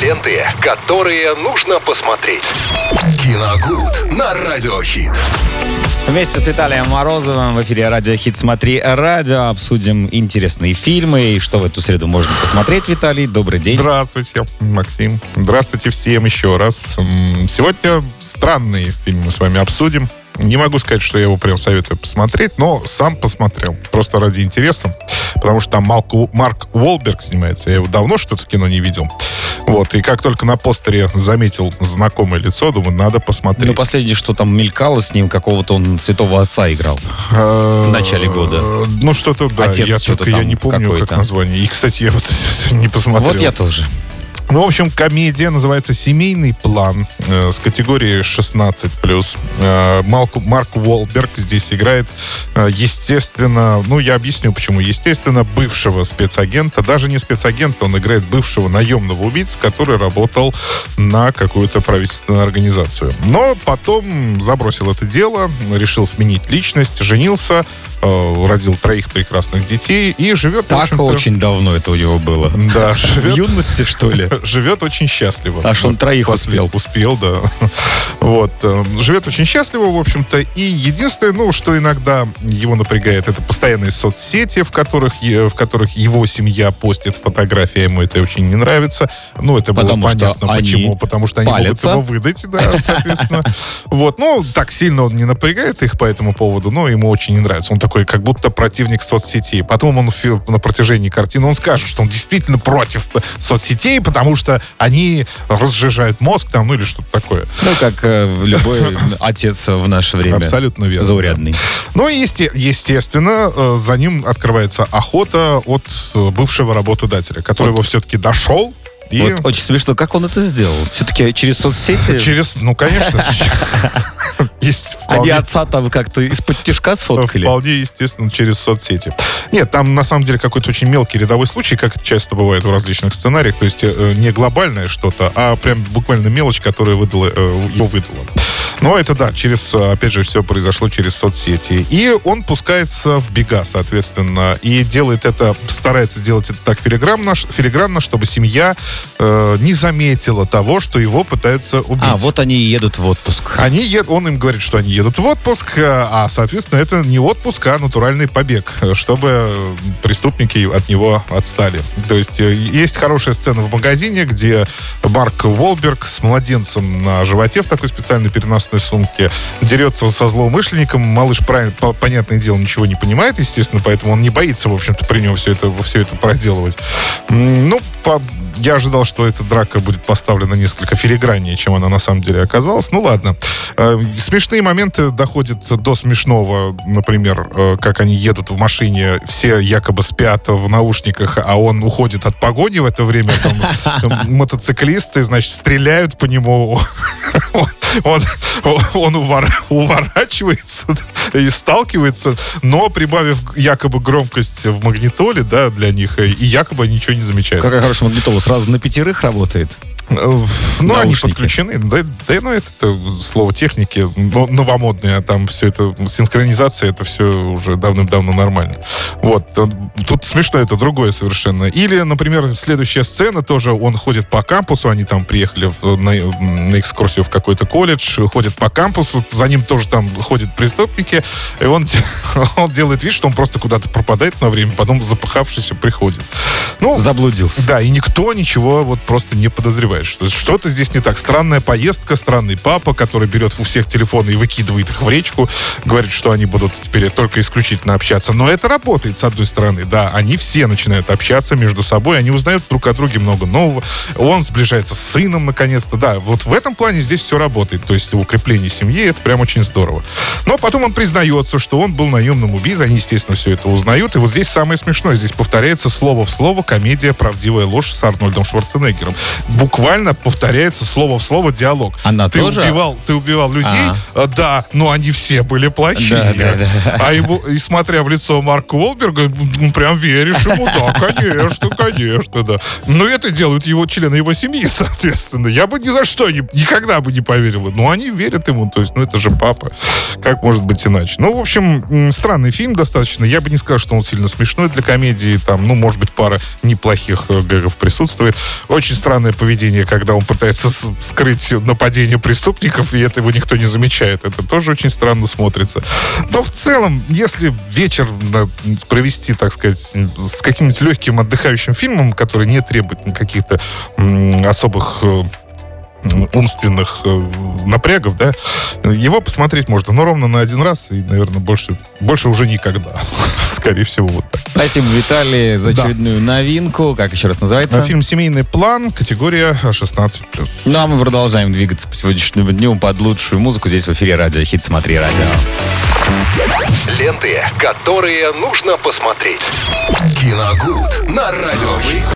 Ленты, которые нужно посмотреть. Киногуд на Радиохит. Вместе с Виталием Морозовым в эфире Радиохит «Смотри радио». Обсудим интересные фильмы и что в эту среду можно посмотреть. Виталий, добрый день. Здравствуйте, Максим. Здравствуйте всем еще раз. Сегодня странный фильм мы с вами обсудим. Не могу сказать, что я его прям советую посмотреть, но сам посмотрел. Просто ради интереса. Потому что там Марк Уолберг снимается. Я его давно что-то в кино не видел. Вот. И как только на постере заметил знакомое лицо, думаю, надо посмотреть. Ну, последнее, что там мелькало с ним, какого-то он святого отца играл в начале года. Ну, что-то, да. Отец я что-то только, я не помню, какой-то. Как название. И, кстати, я вот не посмотрел. Вот я тоже. Ну, в общем, комедия называется «Семейный план» с категории 16+. Марк Уолберг здесь играет, естественно, ну, я объясню, почему. Естественно, бывшего спецагента, даже не спецагента, он играет бывшего наемного убийцу, который работал на какую-то правительственную организацию. Но потом забросил это дело, решил сменить личность, женился, родил 3 прекрасных детей и живет... Так очень давно это у него было. Да, живет... В юности, что ли? Живет очень счастливо. Аж он 3 успел. Успел, да. Вот. Живет очень счастливо, в общем-то. И единственное, ну, что иногда его напрягает, это постоянные соцсети, в которых его семья постит фотографии, ему это очень не нравится. Ну, это было понятно, почему. Потому что они могут его выдать, да, соответственно. Вот. Ну, так сильно он не напрягает их по этому поводу, но ему очень не нравится. Он такой, как будто противник соцсетей. Потом он на протяжении картины, он скажет, что он действительно против соцсетей, потому что они разжижают мозг там, ну или что-то такое. Ну, как любой отец в наше время. Абсолютно верно. Заурядный. Да. Ну и, естественно, за ним открывается охота от бывшего работодателя, который его все-таки дошел. И... Вот очень смешно, как он это сделал? Все-таки через соцсети? Через, ну, конечно. Они отца там как-то из-под тишка сфоткали? Вполне естественно, через соцсети. Нет, там на самом деле какой-то очень мелкий рядовой случай, как это часто бывает в различных сценариях, то есть не глобальное что-то, а прям буквально мелочь, которая его выдала. Но это, да, через, опять же, все произошло через соцсети. И он пускается в бега, соответственно, и делает это, старается делать это так филигранно, чтобы семья не заметила того, что его пытаются убить. А, вот они и едут в отпуск. Он им говорит, что они едут в отпуск, а, соответственно, это не отпуск, а натуральный побег, чтобы преступники от него отстали. То есть есть хорошая сцена в магазине, где Марк Уолберг с младенцем на животе в такой специальной переносной сумке дерется со злоумышленником. Малыш, понятное дело, ничего не понимает, естественно, поэтому он не боится, в общем-то, при нем все это проделывать. Ну, я ожидал, что эта драка будет поставлена несколько филиграннее, чем она на самом деле оказалась. Ну, ладно. Смешные моменты доходят до смешного. Например, как они едут в машине, все якобы спят в наушниках, а он уходит от погони в это время. Там мотоциклисты, значит, стреляют по нему. Он уворачивается и сталкивается, но прибавив якобы громкость в магнитоле, да, для них, и якобы ничего не замечает. Какая хорошая магнитола, сразу на 5 работает. Ну, наушники. Они подключены. Да, ну, это слово техники, но новомодное, а там все это, синхронизация, это все уже давным-давно нормально. Вот. Тут смешно, это другое совершенно. Или, например, следующая сцена тоже, он ходит по кампусу, они там приехали на экскурсию в какой-то колледж, ходит по кампусу, за ним тоже там ходят преступники, и он делает вид, что он просто куда-то пропадает на время, потом запыхавшийся приходит. Ну, заблудился. Да, и никто ничего вот просто не подозревает. Что-то здесь не так. Странная поездка, странный папа, который берет у всех телефоны и выкидывает их в речку, говорит, что они будут теперь только исключительно общаться. Но это работает, с одной стороны. Да, они все начинают общаться между собой, они узнают друг о друге много нового. Он сближается с сыном, наконец-то. Да, вот в этом плане здесь все работает. То есть укрепление семьи, это прям очень здорово. Но потом он признается, что он был наемным убийцей, они, естественно, все это узнают. И вот здесь самое смешное. Здесь повторяется слово в слово комедия «Правдивая ложь» с Арнольдом Шварценеггером. Буквально повторяется слово в слово диалог. Она ты тоже? Ты убивал людей, да, но они все были плохие. Да. А его, и смотря в лицо Марка Уолберга, прям веришь ему, да, конечно, да. Но это делают члены его семьи, соответственно. Я бы ни за что, никогда бы не поверил. Но они верят ему, то есть, ну это же папа. Как может быть иначе? Ну, в общем, странный фильм достаточно. Я бы не сказал, что он сильно смешной для комедии. Там, ну, может быть, пара неплохих гэгов присутствует. Очень странное поведение нападение, когда он пытается скрыть нападение преступников, и этого никто не замечает. Это тоже очень странно смотрится. Но в целом, если вечер провести, так сказать, с каким-нибудь легким отдыхающим фильмом, который не требует каких-то особых умственных напрягов, да, его посмотреть можно, но ровно на один раз и, наверное, больше уже никогда. Скорее всего, вот так. Спасибо, Виталий, за очередную новинку. Как еще раз называется? Фильм «Семейный план», категория 16+. Ну, а мы продолжаем двигаться по сегодняшнему дню под лучшую музыку. Здесь в эфире «Радиохит». Смотри радио. Ленты, которые нужно посмотреть. Киногуд на радио.